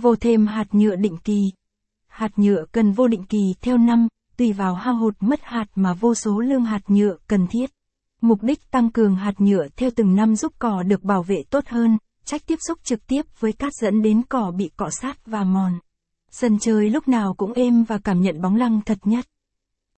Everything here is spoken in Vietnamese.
vô thêm hạt nhựa định kỳ. Hạt nhựa cần vô định kỳ theo năm, tùy vào hao hụt mất hạt mà vô số lượng hạt nhựa cần thiết. Mục đích tăng cường hạt nhựa theo từng năm giúp cỏ được bảo vệ tốt hơn, tránh tiếp xúc trực tiếp với cát dẫn đến cỏ bị cọ sát và mòn. Sân chơi lúc nào cũng êm và cảm nhận bóng lăng thật nhất.